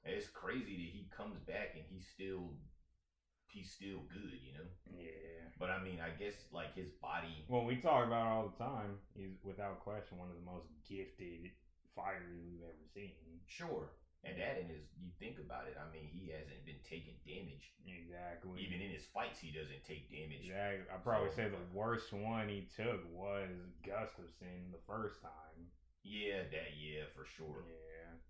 It's crazy that he comes back and he's still good, you know? Yeah. But, I mean, I guess, like, his body... Well, we talk about it all the time. He's, without question, one of the most gifted fighters we've ever seen. Sure. And that is, you think about it, I mean, he hasn't been taking damage. Exactly. Even in his fights, he doesn't take damage. Exactly. I'd probably say the worst one he took was Gustafson the first time. Yeah, for sure. Yeah.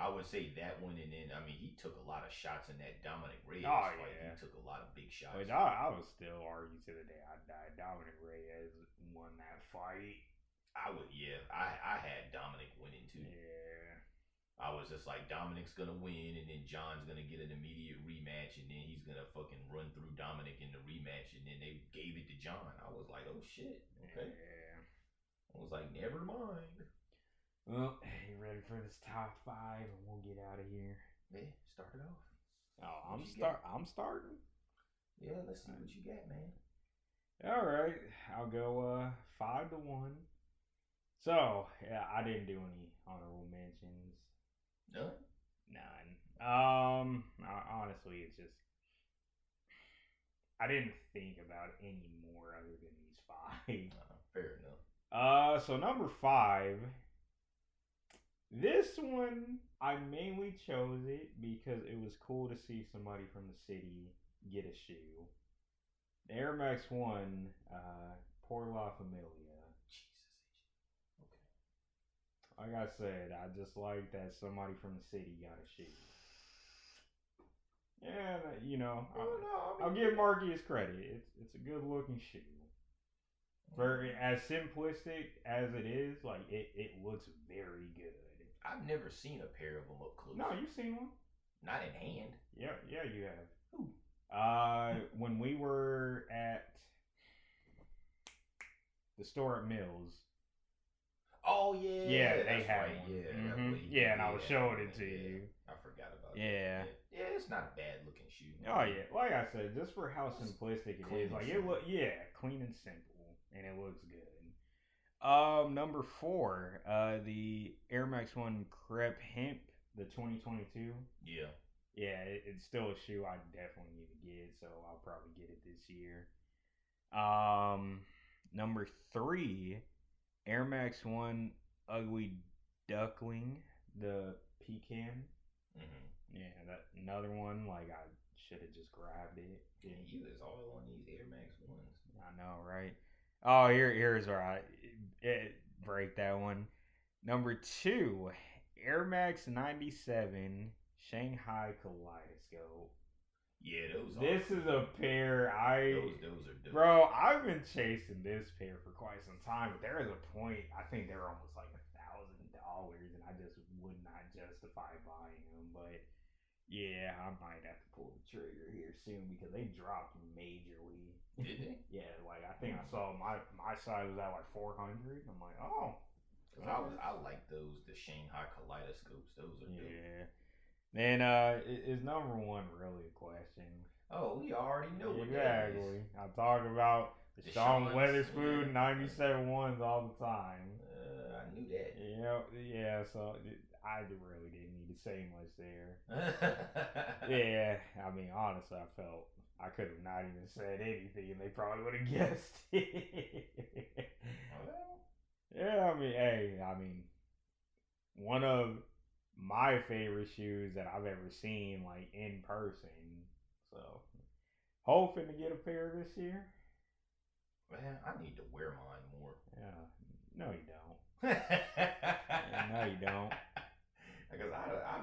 I would say that one, and then, I mean, he took a lot of shots in that Dominic Reyes fight. Yeah. He took a lot of big shots. But I would still argue to the day I died, Dominic Reyes won that fight. I had Dominic winning too. Yeah. I was just like, Dominic's going to win, and then John's going to get an immediate rematch, and then he's going to fucking run through Dominic in the rematch, and then they gave it to John. I was like, oh shit, okay. Yeah. I was like, never mind. Well, you ready for this top five, and we'll get out of here? Yeah, start it off. Oh, I'm starting. Yeah, let's see what you got, man. All right, I'll go 5-1. So, yeah, I didn't do any honorable mentions. None. Honestly, it's just I didn't think about any more other than these five. Fair enough. So number five. This one, I mainly chose it because it was cool to see somebody from the city get a shoe. The Air Max 1, Por La Familia. Jesus. Okay. Like I said, I just like that somebody from the city got a shoe. Yeah, you know, I'll give Marky his credit. It's a good-looking shoe. Very, as simplistic as it is, like, it looks very good. I've never seen a pair of them up close. No, you've seen one. Not in hand. Yeah, you have. Ooh. When we were at the store at Mills. Oh yeah. Yeah, they had right. One. Yeah, mm-hmm. And I was showing it to you. I forgot about it. Yeah. Yeah, it's not a bad looking shoe. Oh yeah, like I said, just for how simplistic it is, like simple. It look, yeah, clean and simple, and it looks good. Number four, the Air Max 1 Crep Hemp, the 2022. Yeah. Yeah, it's still a shoe I definitely need to get, so I'll probably get it this year. Number three, Air Max 1 Ugly Duckling, the pecan. Mm-hmm. Yeah, that another one, like I should have just grabbed it. Yeah, you is all on these Air Max 1s. I know, right? Oh, here's where I break that one. Number 2, Air Max 97 Shanghai Kaleidoscope. Yeah, those are. This is a pair I... Those are dope. Bro, I've been chasing this pair for quite some time, but there is a point, I think they were almost like $1,000, and I just would not justify buying them, but yeah, I might have to pull the trigger here soon because they dropped majorly. Did they? Yeah, like I think I saw my size was at like 400. I'm like, oh. Cause I like those, the Shanghai Kaleidoscopes. Those are dope. Yeah. Then is number 1 really a question? Oh, we already know what that is. Exactly. I talk about the Sean Weatherspoon 97 ones all the time. I knew that. Yeah, you know, yeah. So I really didn't need to say much there. Yeah, I mean, honestly, I felt I could have not even said anything, and they probably would have guessed it. Well, yeah, I mean, hey, I mean, one of my favorite shoes that I've ever seen, like in person. So, hoping to get a pair this year. Man, I need to wear mine more. Yeah, no, you don't. No, you don't. Because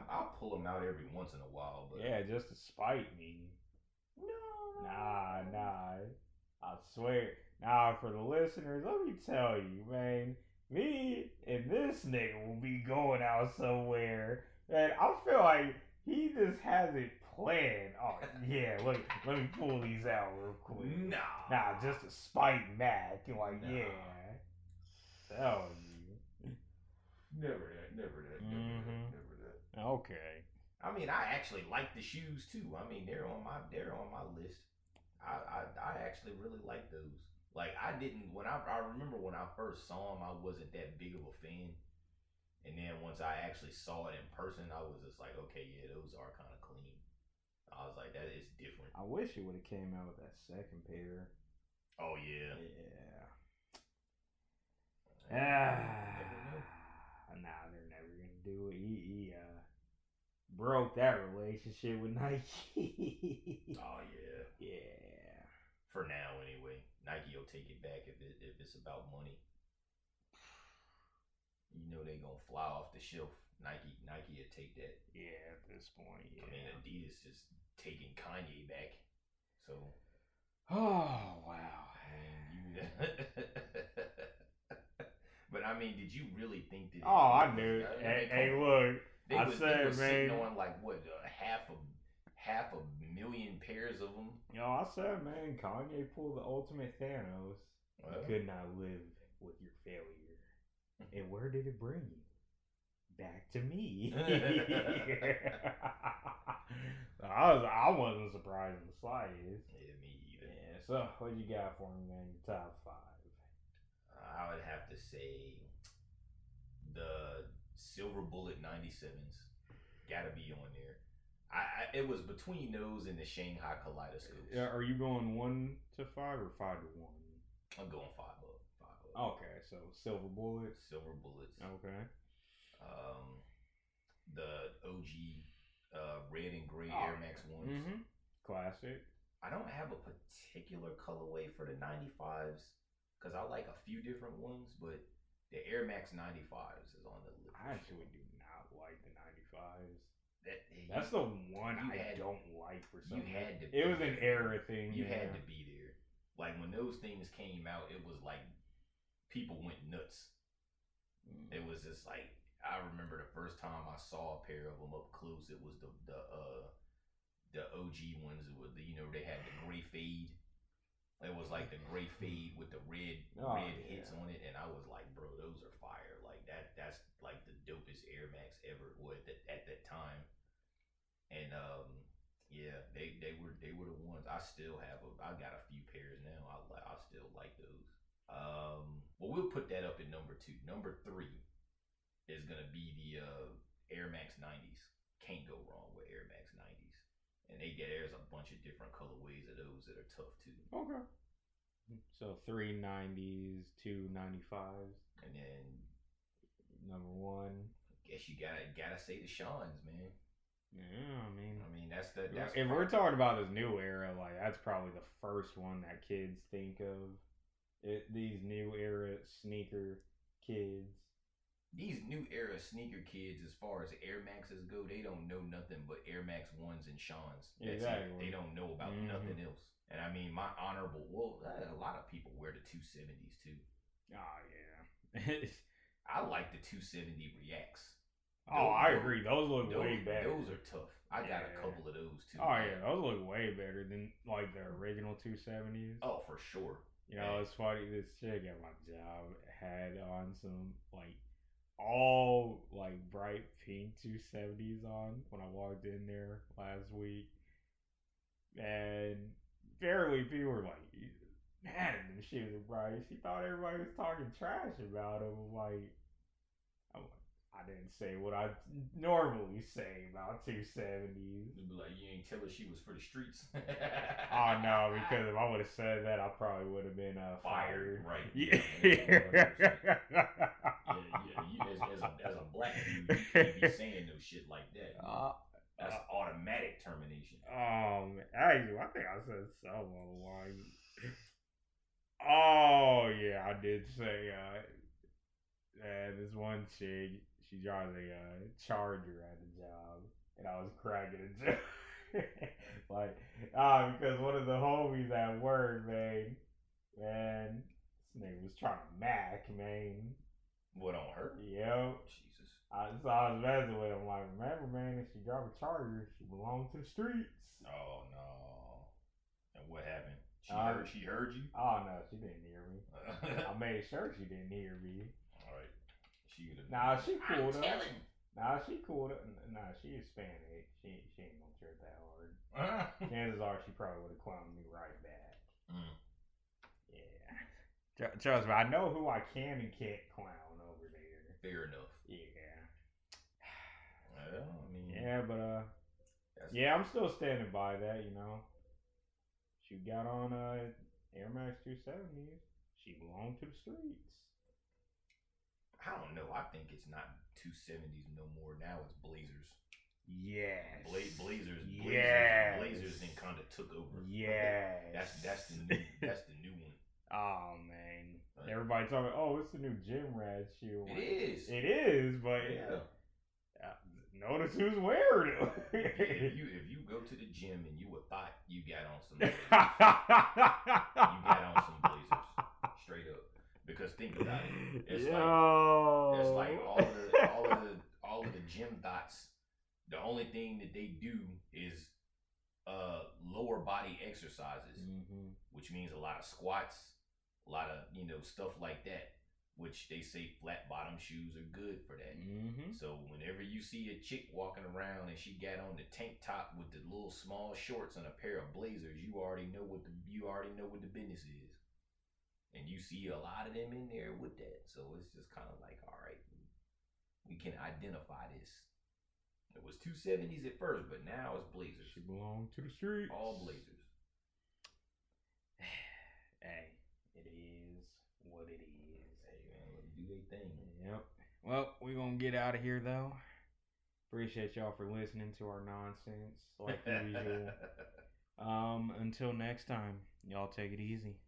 I'll pull them out every once in a while, but yeah, just to spite me. No. Nah. I swear. Nah, for the listeners, let me tell you, man. Me and this nigga will be going out somewhere, and I feel like he just has it planned. Oh yeah, look, let me pull these out real quick. Nah, just to spite Mac. Like yeah, tell you. Never that. Okay. I mean, I actually like the shoes too. I mean, they're on my list. I actually really like those. Like I remember when I first saw him, I wasn't that big of a fan. And then once I actually saw it in person, I was just like, okay, yeah, those are kind of clean. I was like, that is different. I wish it would have came out with that second pair. Oh yeah. Yeah. Nah, they're never gonna do it. He broke that relationship with Nike. Oh yeah. Yeah. For now, anyway, Nike will take it back if it's about money. You know they gonna fly off the shelf. Nike will take that. Yeah, at this point. Yeah. I mean, Adidas is taking Kanye back. So. Oh wow. But I mean, did you really think that? Oh, I knew. Hey, look. They were sitting on like what half a million pairs of them. Yo, I said, man, Kanye pulled the ultimate Thanos. Well, you could not live with your failure. And where did it bring you? Back to me. I wasn't surprised in the slightest. Yeah, me either. Yeah, so what you got for me, man? Your top 5? I would have to say the Silver Bullet 97s. Gotta be on there. It was between those and the Shanghai Kaleidoscopes. Are you going 1 to 5 or 5 to 1? I'm going 5 up. 5 up. Okay, so Silver Bullets. Silver Bullets. Okay. The OG red and gray Air Max 1s. Mm-hmm. Classic. I don't have a particular colorway for the 95s because I like a few different ones, but the Air Max 95s is on the list. I actually do not like the 95s. That's the one I don't like for some reason. It was an era thing. You had to be there. Like when those things came out, it was like people went nuts. Mm. It was just like I remember the first time I saw a pair of them up close. It was the OG ones. It was they had the gray fade. It was like the gray fade with the red hits on it, and I was like, bro, those are fire. Like that's like the dopest Air Max ever at that time. And yeah, they were the ones. I still have I got a few pairs now. I still like those. Well, we'll put that up at number 2. Number 3 is gonna be the Air Max 90s. Can't go wrong with Air Max 90s. And there's a bunch of different colorways of those that are tough too. Okay. So 3 90s, 2 95s, and then number 1. I guess you gotta say the Sean's, man. Yeah, I mean that's if we're talking about this new era, like that's probably the first one that kids think of. These new era sneaker kids. these new era sneaker kids, as far as Air Maxes go, they don't know nothing but Air Max 1s and Sean's. Exactly. They don't know about nothing else. And I mean, my honorable, well, a lot of people wear the 270s too. Oh, yeah. I like the 270 Reacts. Oh, I agree. Those look way better. Those are tough. I got a couple of those too. Oh, yeah. Those look way better than like the original 270s. Oh, for sure. You know, it's funny. This chick at my job had on some like all like bright pink 270s on when I walked in there last week. And barely people were like mad at them shoes are bright. She thought everybody was talking trash about them. Like, I didn't say what I normally say about 270s. You'd be like, you ain't tell her she was for the streets. Oh, no, because if I would have said that, I probably would have been fired. Right. Yeah. Yeah. You, as a black dude, you can't be saying no shit like that. That's automatic termination. Actually, I think I said something like... Oh, yeah, I did say... this one chick, she drives a Charger at the job, and I was cracking a joke. Because one of the homies at work, man, this nigga was trying to mac, man. What, on her? Yep. Jesus. So I was messing with him, like, remember, man, if she drive a Charger, she belongs to the streets. Oh, no. And what happened? She heard you? Oh, no, she didn't hear me. I made sure she didn't hear me. Alright. She cooled up. Nah, she Hispanic. She ain't gonna trip that hard. Chances are she probably would have clowned me right back. Mm. Yeah. Trust me, I know who I can and can't clown over there. Fair enough. Yeah. Well, I mean... Yeah, but, I'm still standing by that, you know. She got on Air Max 270s. She belonged to the streets. I don't know. I think it's not 270s no more. Now it's Blazers. Yes. Blazers then kind of took over. Yeah. That's the new one. Oh, man. Right. Everybody's talking, it's the new gym rat shoe. It is, but yeah. Notice who's wearing it. if you go to the gym and you would thought you got on some Blazers. Straight up. Because think about it, it's like all of the gym thoughts. The only thing that they do is lower body exercises, which means a lot of squats, a lot of stuff like that. Which they say flat bottom shoes are good for that. So whenever you see a chick walking around and she got on the tank top with the little small shorts and a pair of Blazers, you already know what the business is. And you see a lot of them in there with that. So it's just kind of like, all right, we can identify this. It was 270s at first, but now it's Blazers. She belong to the streets. All Blazers. Hey, it is what it is. Hey, man, let me do their thing. Yep. Well, we're going to get out of here, though. Appreciate y'all for listening to our nonsense, like usual. Until next time, y'all take it easy.